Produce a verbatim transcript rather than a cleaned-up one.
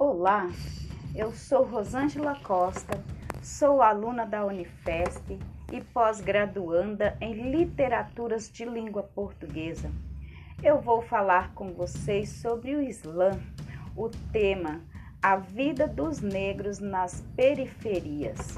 Olá, eu sou Rosângela Costa, sou aluna da Unifesp e pós-graduanda em Literaturas de Língua Portuguesa. Eu vou falar com vocês sobre o Islã, o tema A Vida dos Negros nas Periferias.